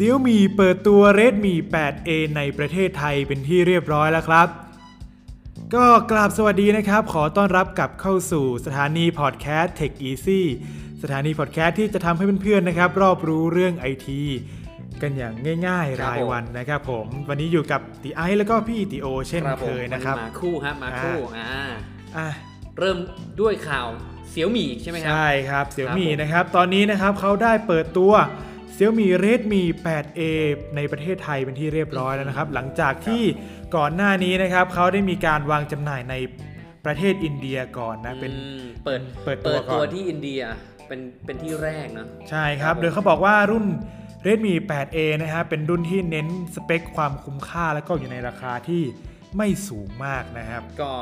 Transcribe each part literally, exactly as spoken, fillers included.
Xiaomi เปิดตัว Redmi แปด เอ ในประเทศไทยเป็นที่เรียบร้อยแล้วครับก็กราบสวัสดีนะครับขอต้อนรับกลับเข้าสู่สถานีพอดแคสต์ Techeasy สถานีพอดแคสต์ที่จะทำให้เพื่อนๆนะครับรอบรู้เรื่อง ไอ ที กันอย่างง่ายๆรายวันนะครับผมวันนี้อยู่กับติไอซ์แล้วก็พี่ติโอเช่นเคยนะครับมาคู่ครับมาคู่อ่าอ่ะเริ่มด้วยข่าวXiaomi ใช่ไหมครับใช่ครับ Xiaomi นะครับตอนนี้นะครับเขาได้เปิดตัว Xiaomi Redmi แปด เอ ในประเทศไทยเป็นที่เรียบร้อยแล้วนะครับหลังจากที่ก่อนหน้านี้นะครับเขาได้มีการวางจำหน่ายในประเทศอินเดียก่อนนะเป็นเปิดเปิดตัวตัวที่อินเดียเป็นเป็นที่แรกนะใช่ครับโดยเขาบอกว่ารุ่น Redmi แปด เอ นะฮะเป็นรุ่นที่เน้นสเปคความคุ้มค่าและก็อยู่ในราคาที่ไม่สูงมากนะครับก็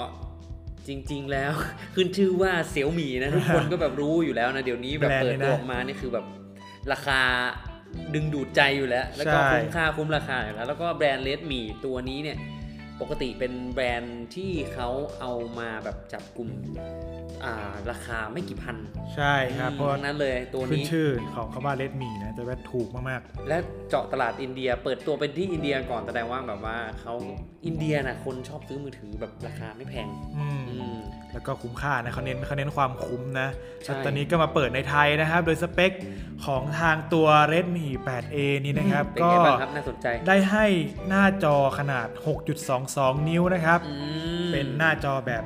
จริงๆแล้วขึ้นชื่อว่าเสี่ยวหมี่นะทุกคนก็แบบรู้อยู่แล้วนะเดี๋ยวนี้แบบเปิดตัวออกมานี่คือแบบราคาดึงดูดใจอยู่แล้วแล้วก็คุ้มค่าคุ้มราคาอยู่แล้วแล้วก็แบรนด์ Redmi ตัวนี้เนี่ยปกติเป็นแบรนด์ที่เขาเอามาแบบจับกลุ่มอ่าราคาไม่กี่พันใช่ครับเพราะนั้นเลยตัวนี้ชื่อของเขาว่า Redmi นะจะว่าถูกมากๆและเจาะตลาดอินเดียเปิดตัวเป็นที่อินเดียก่อนแสดงว่าแบบว่าเขาอินเดียนะคนชอบซื้อมือถือแบบราคาไม่แพงอืมแล้วก็คุ้มค่านะเขาเน้นเขาเน้นความคุ้มนะตอนนี้ก็มาเปิดในไทยนะครับโดยสเปคของทางตัว Redmi แปด เอ นี้นะครับก็ได้ให้หน้าจอขนาด หกจุดสองสอง นิ้วนะครับเป็นหน้าจอแบบ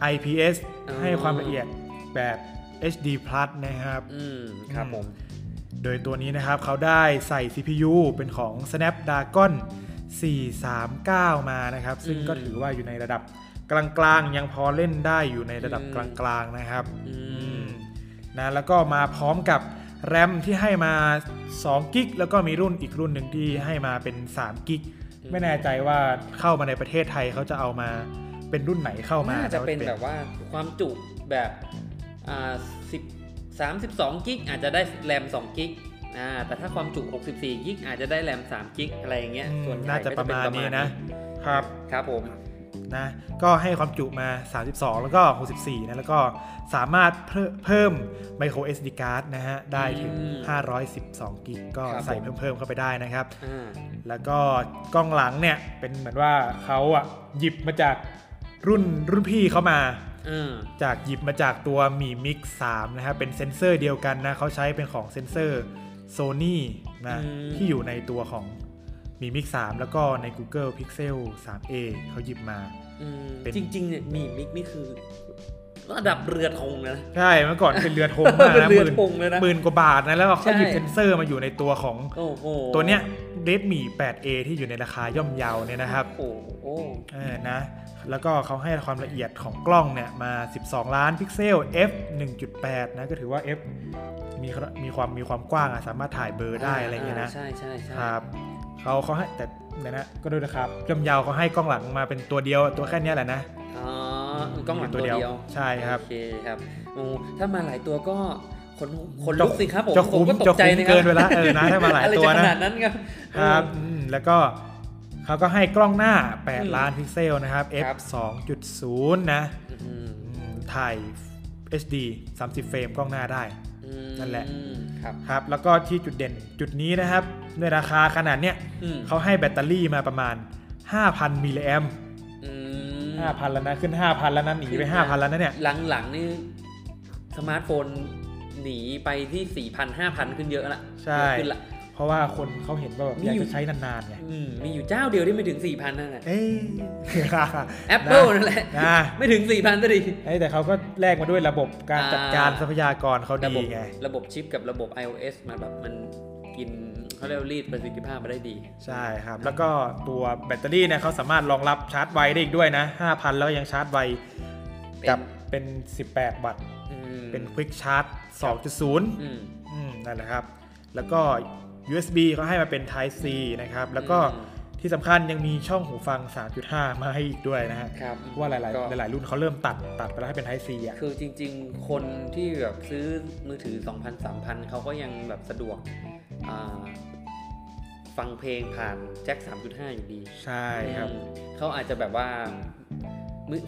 ไอ พี เอส ให้ความละเอียดแบบ เอช ดี พลัส นะครับอืมครับผมโดยตัวนี้นะครับเขาได้ใส่ ซี พี ยู เป็นของ Snapdragon สี่สามเก้า มานะครับซึ่งก็ถือว่าอยู่ในระดับกลางๆยังพอเล่นได้อยู่ในระดับกลางๆนะครับนะแล้วก็มาพร้อมกับแรมที่ให้มาสองกิกแล้วก็มีรุ่นอีกรุ่นหนึ่งที่ให้มาเป็นสามกิกไม่แน่ใจว่าเข้ามาในประเทศไทยเขาจะเอามาเป็นรุ่นไหนเข้ามาน่าจะเป็นแบบว่าความจุแบบอ่าสิบ สามสิบสองกิกอาจจะได้แรมสองกิกอ่าแต่ถ้าความจุหกสิบสี่กิกอาจจะได้แรมสามกิกอะไรอย่างเงี้ยส่วนน่าจะประมาณนี้นะครับครับผมนะก็ให้ความจุมาสามสิบสองแล้วก็หกสิบสี่นะแล้วก็สามารถเพิ่ม micro เอส ดี card นะฮะได้ถึงห้าร้อยสิบสองกิกก็ใส่เพิ่มๆเข้าไปได้นะครับแล้วก็กล้องหลังเนี่ยเป็นเหมือนว่าเขาอะหยิบมาจากรุ่นรุ่นพี่เขามาจากหยิบมาจากตัว Mi Mix สาม นะฮะเป็นเซ็นเซอร์เดียวกันนะเขาใช้เป็นของเซ็นเซอร์ Sony นะที่อยู่ในตัวของมี Mix สามแล้วก็ใน Google Pixel ทรี เอ เขาหยิบมาจริงๆเนี่ยมี Mix นี่คือระดับเรือธงนะใช่เมื่อก่อนเป็นเรือธงมากนะหมื่นหมื่นกว่าบาทนะแล้วเขาหยิบเซนเซอร์มาอยู่ในตัวของตัวเนี้ย Redmi แปด เอ ที่อยู่ในราคาย่อมเยาเนี่ยนะครับโอ้โหเออนะแล้วก็เขาให้ความละเอียดของกล้องเนี่ยมาสิบสองล้านพิกเซล เอฟ หนึ่งจุดแปด นะก็ถือว่า F มีมีความมีความกว้างสามารถถ่ายเบลอได้อะไรเงี้ยนะใช่ใช่ครับเขาเขาให้แต่นะนะก็ด้วยนะครับย่อมเยาเขาให้กล้องหลังมาเป็นตัวเดียวตัวแค่นี้แหละนะอ๋อกล้องหลังตัวเดียวใช่ครับโอเคครับโอ้ถ้ามาหลายตัวก็คนคนลุกสิครับผมผมก็ตกใจนะครับเกินไปแล้วเออนะถ้ามาหลายตัวนะขนาดนั้นครับครับแล้วก็เขาก็ให้กล้องหน้าแปดล้านพิกเซลนะครับ f สองจุดศูนย์ นะถ่าย เอช ดี สามสิบเฟรมกล้องหน้าได้นั่นแหละครับครับแล้วก็ที่จุดเด่นจุดนี้นะครับในราคาขนาดเนี้ยเขาให้แบตเตอรี่มาประมาณ ห้าพัน มิลลิแอมป์ ห้าพัน แล้วนะขึ้น ห้าพัน แล้วนะหนีไป ห้าพัน แล้วนะเนี่ยหลังๆนี่สมาร์ทโฟนหนีไปที่ สี่พัน ห้าพัน ขึ้นเยอะละใช่เพราะว่าคนเขาเห็นว่าแบบอยากจะใช้นานๆไงมีอยู่เจ้าเดียวที่ไม่ถึง สี่พัน นั่นแหละเอ้ย Apple นั่นแหละไม่ถึง สี่พัน ซะดิแต่เขาก็แลกมาด้วยระบบการจัดการทรัพยากรเขาดีไงระบบชิปกับระบบ iOS มาแบบมันกินเขาเรียกรีดประสิทธิภาพมาได้ดีใช่ครับแล้วก็ตัวแบตเตอรี่เนี่ยเขาสามารถรองรับชาร์จไวได้อีกด้วยนะ ห้าพัน แล้วยังชาร์จไวกับเป็นสิบแปดวัตต์เป็น Quick Charge สองจุดศูนย์ อืมอืมนั่นแหละครับแล้วก็ ยู เอส บี เขาให้มาเป็น Type C นะครับแล้วก็ที่สำคัญยังมีช่องหูฟัง สามจุดห้า มาให้อีกด้วยนะฮะว่าหลายๆหลายๆรุ่นเขาเริ่มตัดตัดไปแล้วให้เป็น Type C อ่ะคือจริงๆคนที่แบบซื้อมือถือ สองพัน สามพัน เขาก็ยังแบบสะดวกฟังเพลงผ่านแจ็ค สามจุดห้า อยู่ดีใช่ครับเขาอาจจะแบบว่า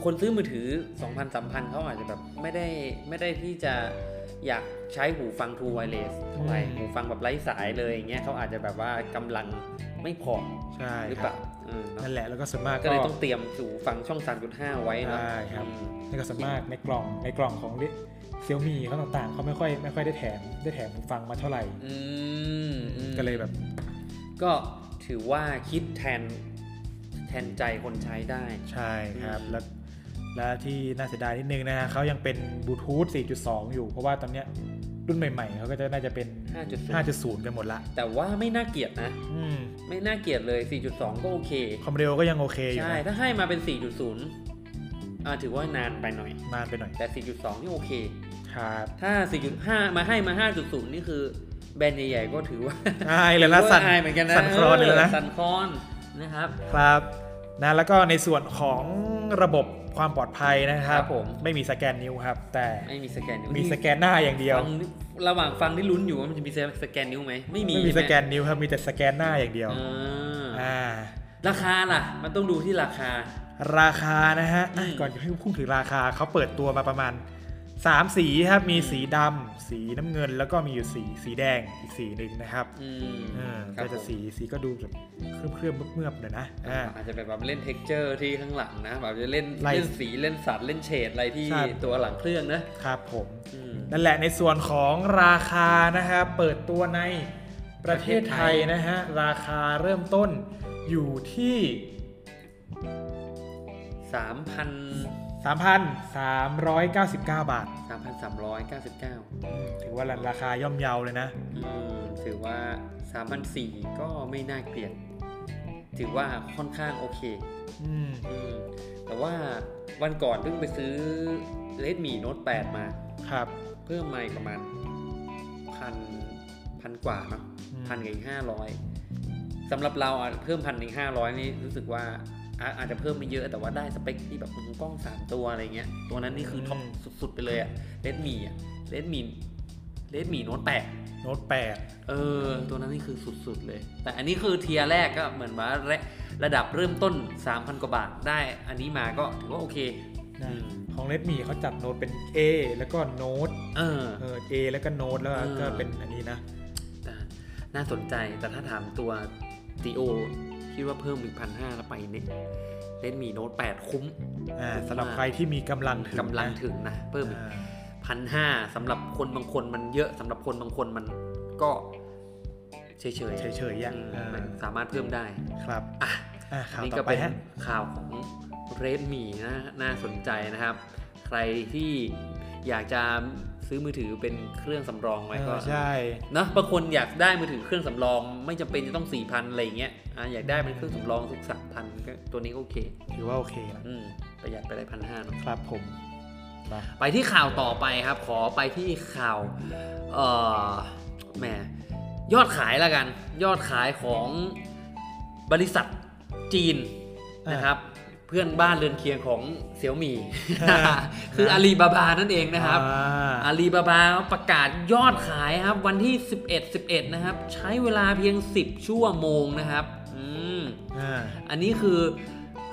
คนซื้อมือถือ สองพัน สามพัน เขาอาจจะแบบไม่ได้ไม่ได้ที่จะ อยากใช้หูฟัง True Wireless เท่าไหร่หูฟังแบบไร้สายเลยอย่างเงี้ยเขาอาจจะแบบว่ากำลังไม่พอใช่หรือเปล่านั่นแหละแล้วก็ส่วนมากก็เลยต้องเตรียมหูฟังช่อง สามจุดห้า ไว้นะใช่ครับแล้วก็ส่วนมากในกล่องในกล่องของXiaomi เขาต่างๆเขาไม่ค่อยไม่ค่อยได้แถมได้แถมหูฟังมาเท่าไหร่ก็เลยแบบก็ถือว่าคิดแทนแทนใจคนใช้ได้ใช่ครับแล้วและที่น่าเสียดายนิดนึงนะเขายังเป็นบลูทูธ สี่จุดสอง อยู่เพราะว่าตอนเนี้ยรุ่นใหม่ๆเขาก็จะน่าจะเป็น ห้าจุดศูนย์ กันหมดละแต่ว่าไม่น่าเกลียดนะไม่น่าเกลียดเลย สี่จุดสอง ก็โอเคความเร็วก็ยังโอเคอยู่ใช่ถ้าให้มาเป็น สี่จุดศูนย์ อ่าถือว่านานไปหน่อยนานไปหน่อยแต่ สี่จุดสอง นี่โอเคครับถ้า สี่จุดห้า มาให้มา ห้าจุดศูนย์ นี่คือแบรนด์ใหญ่ๆก็ถือว่าอายเลยละสั่นเหมือนกันนะสั่นคลอนเลยนะสั่นคลอนนะครับครับนะแล้วก็ในส่วนของระบบความปลอดภัยนะครับไม่มีสแกนนิ้วครับแต่ไม่มีสแกนนิ้วมีสแกนหน้าอย่างเดียวระหว่างฟังที่ลุ้นอยู่ว่ามันจะมีสแกนนิ้วไหมไม่มีไม่มีสแกนนิ้วครับมีแต่สแกนหน้าอย่างเดียวอ่าราคาล่ะมันต้องดูที่ราคาราคานะฮะก่อนจะพูดถึงราคาเขาเปิดตัวมาประมาณสามสีครับมีสีดำสีน้ำเงินแล้วก็มีอยู่สีสีแดงอีกสีหนึ่งนะครับอืมอ่าก็จะสีสีก็ดูแบบเคลือบๆเมื่อๆหน่อยนะอ่าอาจจะแบบเล่นเท็กเจอร์ที่ข้างหลังนะแบบจะเล่นเล่นสีเล่นสัดเล่นเฉดอะไรที่ตัวหลังเครื่องนะครับผมนั่นแหละในส่วนของราคานะฮะเปิดตัวในประเทศไทยนะฮะราคาเริ่มต้นอยู่ที่ สามพันสามพันสามร้อยเก้าสิบเก้า บาท สามพันสามร้อยเก้าสิบเก้า ถือว่าราคาย่อมเยาเลยนะถือว่า สามพันสี่ร้อย ก็ไม่น่าเกลียดถือว่าค่อนข้างโอเคแต่ว่าวันก่อนเพิ่งไปซื้อ Redmi Note แปด มาครับเพิ่มมาอีกประมาณ หนึ่งพัน หนึ่งพัน กว่าเนาะ หนึ่งพันห้าร้อย สำหรับเราเพิ่ม หนึ่งพันห้าร้อย นี่รู้สึกว่าอาจจะเพิ่มไม่เยอะแต่ว่าได้สเปคที่แบบกล้องสามตัวอะไรเงี้ยตัวนั้นนี่คือท็อปสุดๆไปเลยอะ Redmi อะ Redmi Redmi Note แปด Note แปดเออตัวนั้นนี่คือสุดๆเลยแต่อันนี้คือเทียร์แรกก็เหมือนว่าระดับเริ่มต้น สามพัน กว่าบาทได้อันนี้มาก็ถือว่าโอเคของ Redmi เขาจับ Note เป็น A แล้วก็ Note เออเออ A แล้วก็ Note แล้วก็เป็นอันนี้นะน่าสนใจแต่ถ้าถามตัว ที โอคิดว่าเพิ่มอีก หนึ่งพันห้าร้อย แล้วไปนิดเล่นมีโน้ตแปดคุ้มอ่าสำหรับใครที่มีกำลังถึงกำลังถึงนะเพิ่มอีก หนึ่งพันห้าร้อย สำหรับคนบางคนมันเยอะสำหรับคนบางคนมันก็เฉยๆเฉยๆอย่างสามารถเพิ่มได้ครับอ่ะนี่ก็เป็นข่าวของ Redmi นะน่าสนใจนะครับใครที่อยากจะซื้อมือถือเป็นเครื่องสำรองไว้ก็ใช่เนาะบางคนอยากได้มือถือเครื่องสำรองไม่จำเป็นจะต้อง สี่พัน อะไรอย่างเงี้ยอ่ะอยากได้เป็นเครื่องสำรองสัก สามพัน ก็ตัวนี้โอเคถือว่าโอเคนะอืมประหยัดไปได้ หนึ่งพันห้าร้อย นะครับผมไปที่ข่าวต่อไปครับขอไปที่ข่าวเอ่อแหมยอดขายละกันยอดขายของบริษัทจีนนะครับเพื่อนบ้านเรือนเคียงของ Xiaomi คืออาลีบาบานั่นเองนะครับอาลีบาบาประกาศยอดขายครับวันที่ สิบเอ็ด สิบเอ็ด นะครับใช้เวลาเพียงสิบชั่วโมงนะครับอืมอ่าอันนี้คือ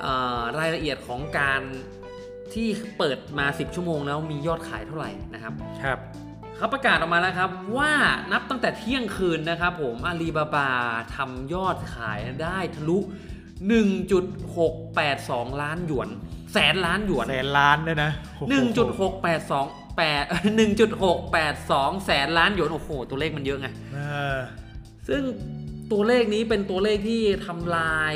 เอ่อรายละเอียดของการที่เปิดมาสิบชั่วโมงแล้วมียอดขายเท่าไหร่นะครับครับเขาประกาศออกมาแล้วครับว่านับตั้งแต่เที่ยงคืนนะครับผมอาลีบาบาทำยอดขายได้ทะลุหนึ่งจุดหกแปดสอง ล้านหยวนแสนล้านหยวนแสนล้านด้วยนะ หนึ่งจุดหกแปดสอง แสน หนึ่งจุดหกแปดสอง แสนล้านหยวนโอ้โหตัวเลขมันเยอะไงซึ่งตัวเลขนี้เป็นตัวเลขที่ทำลาย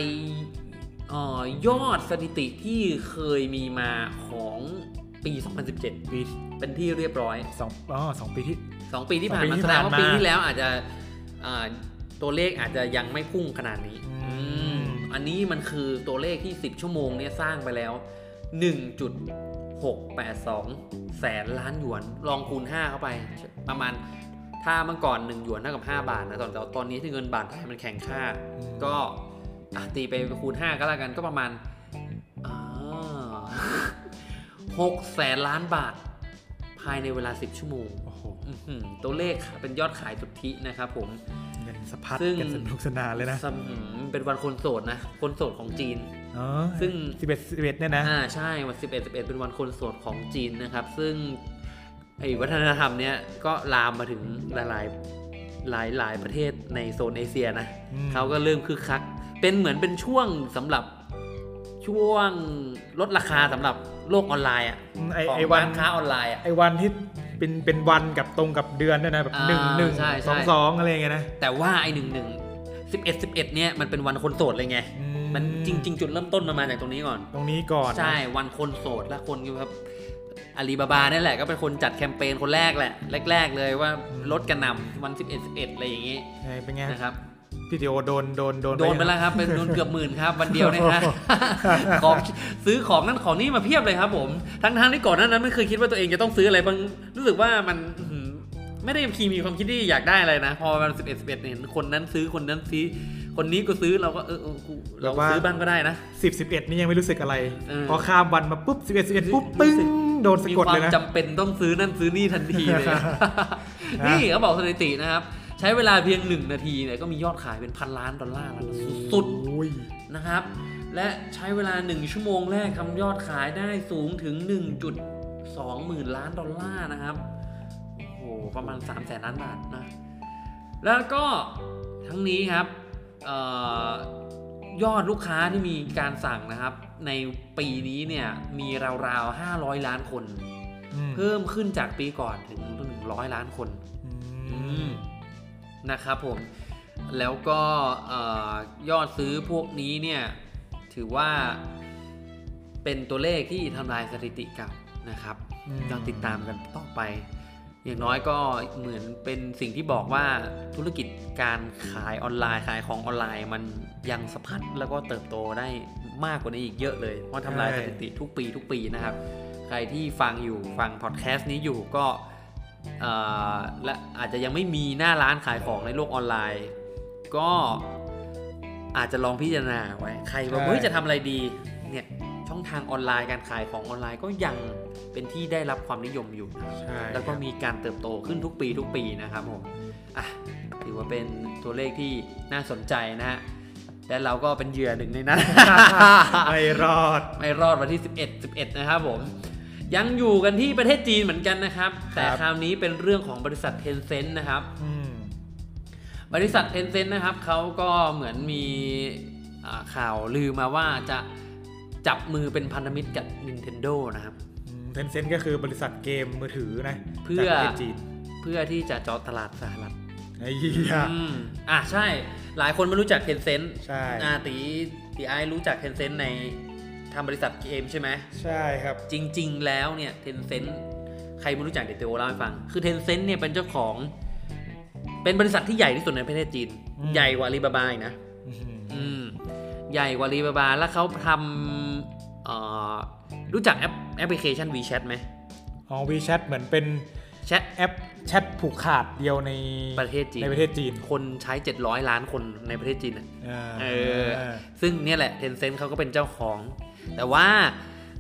ยอดสถิติที่เคยมีมาของปีสองพันสิบเจ็ดปีเป็นที่เรียบร้อยสองอ๋อสองปีที่สองปีที่ผ่านมาแสดงว่าปีที่แล้วอาจจะตัวเลขอาจจะยังไม่พุ่งขนาดนี้อันนี้มันคือตัวเลขที่สิบชั่วโมงเนี่ยสร้างไปแล้ว หนึ่งจุดหกแปดสอง แสนล้านหยวนลองคูณห้าเข้าไปประมาณถ้าเมื่อก่อนหนึ่งหยวนเท่ากับห้าบาทนะตอนตอนนี้ที่เงินบาทไทยมันแข็งค่าก็ตีไปคูณห้าก็แล้วกันก็ประมาณหกแสนล้านบาทภายในเวลาสิบชั่วโมงตัวเลขเป็นยอดขายสุทธินะครับผมสะพัดกันสนุกสนานเลยนะเป็นวันคนโสดนะคนโสดของจีนซึ่งสิบเอ็ด สิบเอ็ดเนี่ยนะอ่าใช่วันสิบเอ็ด สิบเอ็ดเป็นวันคนโสดของจีนนะครับซึ่ง ไอ้วัฒนธรรมเนี้ยก็ลามมาถึงหลายหลายหลายหลายประเทศในโซนเอเชียนะเขาก็เริ่มคึกคักเป็นเหมือนเป็นช่วงสำหรับช่วงลดราคาสำหรับโลกออนไลน์อ่ะของร้านค้าออนไลน์อ่ะไอ้วันที่เป็นเป็นวันกับตรงกับเดือนด้วยนะแบบหนึ่งหนึ่งสองสองอะไรเงี้ยนะแต่ว่าไอ้หนึ่งหนึ่งสิบเอ็ดสิบเอ็ดเนี้ยมันเป็นวันคนโสดเลยไงมันจริงๆจุดเริ่มต้นมาจากตรงนี้ก่อนตรงนี้ก่อนใช่วันคนโสดและคนครับอาลีบาบาเนี่ยแหละก็เป็นคนจัดแคมเปญคนแรกแหละแรกๆเลยว่าลดกระหน่ำวันสิบเอ็ด สิบเอ็ดอะไรอย่างงี้ใช่เป็นไงนะครับพี่ดิโอโดนโดนโดนโดนไปแล้วครับเป็นโดนเกือบหมื่นครับวันเดียวนะฮะของซื้อของนั่นของนี่มาเพียบเลยครับผมทั้งๆที่ก่อนหน้านั้นไม่เคยคิดว่าตัวเองจะต้องซื้ออะไรบางรู้สึกว่ามันไม่ได้คีมีความคิดที่อยากได้อะไรนะพอวันสิบเอ็ด สิบเอ็ดเห็นคนนั้นซื้อคนนั้นซื้อคนนี้ก็ซื้อเราก็เออเราซื้อบ้างก็ได้นะสิบ สิบเอ็ดนี่ยังไม่รู้สึกอะไรพอข้ามวันมาปุ๊บสิบเอ็ด สิบเอ็ดปุ๊บปึ้งโดนสะกดเลยนะมีความจำเป็นต้องซื้อนั่นซื้อนี่ทันทีเลยนี่เขาบอกสถิตินะครับใช้เวลาเพียงหนึ่งนาทีเนี่ยก็มียอดขายเป็นพันล้านดอลลาร์แล้วสุดๆนะครับและใช้เวลาหนึ่งชั่วโมงแรกทำยอดขายได้สูงถึง หนึ่งจุดสอง หมื่นล้านดอลลาร์นะครับโอ้โหประมาณ สามแสน ล้านบาทนะแล้วก็ทั้งนี้ครับยอดลูกค้าที่มีการสั่งนะครับในปีนี้เนี่ยมีราวๆห้าร้อยล้านคนเพิ่มขึ้นจากปีก่อนถึงหนึ่งร้อยล้านคนนะครับผมแล้วก็ยอดซื้อพวกนี้เนี่ยถือว่าเป็นตัวเลขที่ทำลายสถิติเก่านะครับต้องติดตามกันต่อไปอย่างน้อยก็เหมือนเป็นสิ่งที่บอกว่าธุรกิจการขายออนไลน์ขายของออนไลน์มันยังสะพัดแล้วก็เติบโตได้มากกว่านี้อีกเยอะเลยเพราะทำลายสถิติทุกปีทุกปีนะครับใครที่ฟังอยู่ฟังพอดแคสต์นี้อยู่ก็และอาจจะยังไม่มีหน้าร้านขายของในโลกออนไลน์ก็อาจจะลองพิจารณาไว้ใครว่าเฮ้ยจะทำอะไรดีเนี่ยช่องทางออนไลน์การขายของออนไลน์ก็ยังเป็นที่ได้รับความนิยมอยู่แล้วก็มีการเติบโตขึ้นทุกปีทุกปีนะครับผมอ่ะถือว่าเป็นตัวเลขที่น่าสนใจนะฮะและเราก็เป็นเหยื่อหนึ่งในนั้นไม่รอดไม่รอดวันที่สิบเอ็ด สิบเอ็ดนะครับผมยังอยู่กันที่ประเทศจีนเหมือนกันนะครับแต่คราวนี้เป็นเรื่องของบริษัท Tencent นะครับบริษัท Tencent นะครับเขาก็เหมือนมีข่าวลือมาว่าจะจับมือเป็นพันธมิตรกับ Nintendo นะครับ Tencent ก็คือบริษัทเกมมือถือนะเพื่อจีนเพื่อที่จะเจาะตลาดสหรัฐไอ้เหี้ยอ่ะใช่หลายคนไม่รู้จัก Tencent ใช่อ่าตีตีไอ้รู้จัก Tencent ในทำบริษัทเกมใช่ไหมใช่ครับจริงๆแล้วเนี่ย Tencent ใครไม่รู้จักเดี๋ยวเตโอเล่าให้ฟังคือ Tencent เนี่ยเป็นเจ้าของเป็นบริษัทที่ใหญ่ที่สุดในประเทศจีนใหญ่กว่าอาลีบาบาอีกนะอืมใหญ่กว่าอาลีบาบาแล้วเขาทำเอ่อรู้จักแอปแอปพลิเคชัน WeChat ไหมอ๋อ WeChat เหมือนเป็นแชทแอปแชทผูกขาดเดียวในประเทศจีนในประเทศจีนคนใช้เจ็ดร้อยล้านคนในประเทศจีนอ่ะเออซึ่งเนี่ยแหละ Tencent เขาก็เป็นเจ้าของแต่ว่า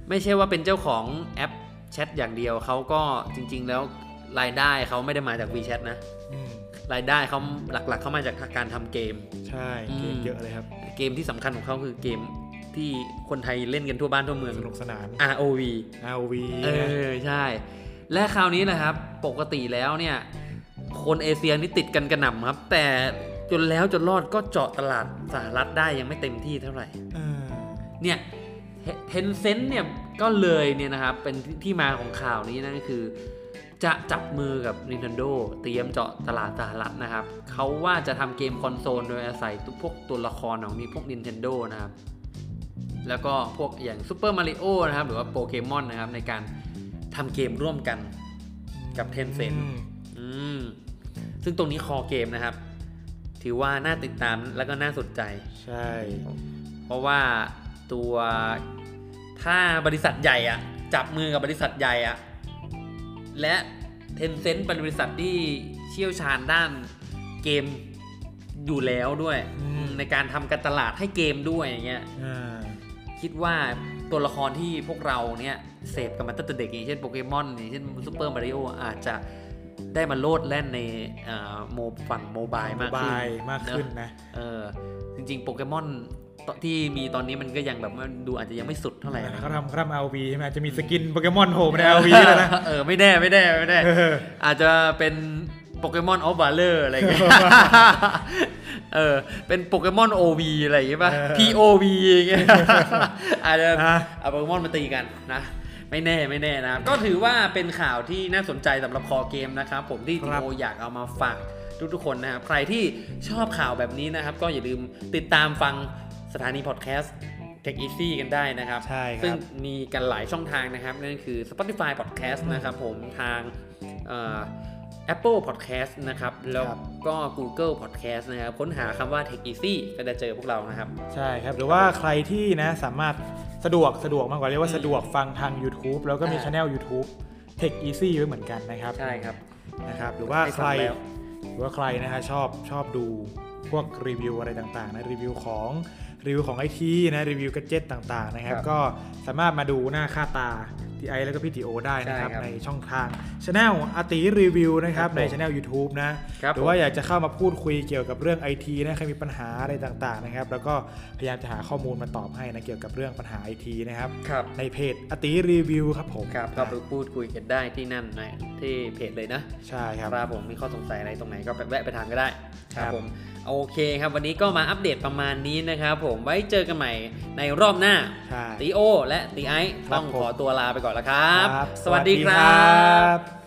ไม่ใช่ว่าเป็นเจ้าของแอปแชทอย่างเดียวเขาก็จริงๆแล้วรายได้เขาไม่ได้มาจาก WeChat นะรายได้เขาหลักๆเขามาจากการทำเกมใช่เกมเยอะเลยครับเกมที่สำคัญของเขาคือเกมที่คนไทยเล่นกันทั่วบ้านทั่วเมืองสนุกสนาน อาร์ โอ วี อาร์ โอ วี เออใช่และคราวนี้นะครับปกติแล้วเนี่ยคนเอเชียนี่ติดกันกระหน่ำครับแต่จนแล้วจนรอดก็เจาะตลาดสหรัฐได้ยังไม่เต็มที่เท่าไหร่เนี่ยTencent เนี่ยก็เลยเนี่ยนะครับเป็นที่มาของข่าวนี้นั่นก็คือจะจับมือกับ Nintendo เตรียมเจาะตลาดสหรัฐนะครับเขาว่าจะทำเกมคอนโซลโดยอาศัยพวกตัวละครของนี้พวก Nintendo นะครับแล้วก็พวกอย่าง Super Mario นะครับหรือว่า Pokemon นะครับในการทำเกมร่วมกันกับ Tencent อืมซึ่งตรงนี้คอเกมนะครับถือว่าน่าติดตามแล้วก็น่าสนใจใช่เพราะว่าตัวถ้าบริษัทใหญ่อะจับมือกับบริษัทใหญ่อะและ Tencent เป็นบริษัทที่เชี่ยวชาญด้านเกมอยู่แล้วด้วยในการทำการตลาดให้เกมด้วยอย่างเงี้ยคิดว่าตัวละครที่พวกเราเนี่ยเสพกันมาตั้งแต่เด็กอย่างเช่นโปเกมอนอย่างเช่นซุปเปอร์มาริโออาจจะได้มาโลดแล่นในฝั่งโมบายมากขึ้นมากขึ้นนะจริงๆโปเกมอน ที่มีตอนนี้มันก็ยังแบบว่าดูอาจจะยังไม่สุดเท่าไหร่เขาทำเขาทำ อาร์ โอ วี ใช่ไหมจะมีสกินโปเกมอนโผล่ใน อาร์ โอ วี แล้วนะเออไม่แน่ไม่แน่ไม่แน่อาจจะเป็นโปเกมอนออฟบาเลอร์อะไรอย่างเงี้ยเออเป็นโปเกมอน โอ วี อะไรอย่างเงี้ยป่ะ พี โอ วี อย่างเงี้ยอาจจะเอาโปเกมอนมาตีกันนะไม่แน่ไม่แน่นะครับก็ถือว่าเป็นข่าวที่น่าสนใจสำหรับคอเกมนะครับผมที่ทีโออยากเอามาฝากทุกๆคนนะครับใครที่ชอบข่าวแบบนี้นะครับก็อย่าลืมติดตามฟังสถานีพอดแคสต์ Techeasy กันได้นะครับใช่ครับซึ่งมีกันหลายช่องทางนะครับนั่นคือ Spotify Podcast นะครับผมทางเอ่อ Apple Podcast นะครับแล้วก็ Google Podcast นะครับค้นหาคำว่า Techeasy ก็จะเจอพวกเรานะครับใช่ครับหรือว่าใครที่นะสามารถสะดวกสะดวกมากกว่าเรียกว่าสะดวกฟังทาง YouTube แล้วก็มี Channel YouTube Techeasy ไว้เหมือนกันนะครับใช่ครับนะครับหรือว่าใครหรือว่าใครนะฮะชอบชอบดูพวกรีวิวอะไรต่างๆนะรีวิวของรีวิวของ ไอ ที นะรีวิวแกดเจ็ตต่างๆนะครับก็สามารถมาดูหน้าค่าตาที่ไอแล้วก็พี่ทีโอได้นะครับในช่องทาง Channel อาตีรีวิวนะครับใน Channel YouTube นะหรือว่าอยากจะเข้ามาพูดคุยเกี่ยวกับเรื่อง ไอ ที นะใครมีปัญหาอะไรต่างๆนะครับแล้วก็พยายามจะหาข้อมูลมาตอบให้นะเกี่ยวกับเรื่องปัญหา ไอ ที นะครับในเพจอาตีรีวิวครับผมครับก็ไปพูดคุยกันได้ที่นั่นนะที่เพจเลยนะใช่ครับครับผมมีข้อสงสัยอะไรตรงไหนก็แวะไปถามก็ได้ครับผมโอเคครับวันนี้ก็มาอัปเดตประมาณนี้นะครับผมไว้เจอกันใหม่ในรอบหน้าตีโอและตีไอต้องขอตัวลาไปก่อนแล้วครับสวัสดีครับ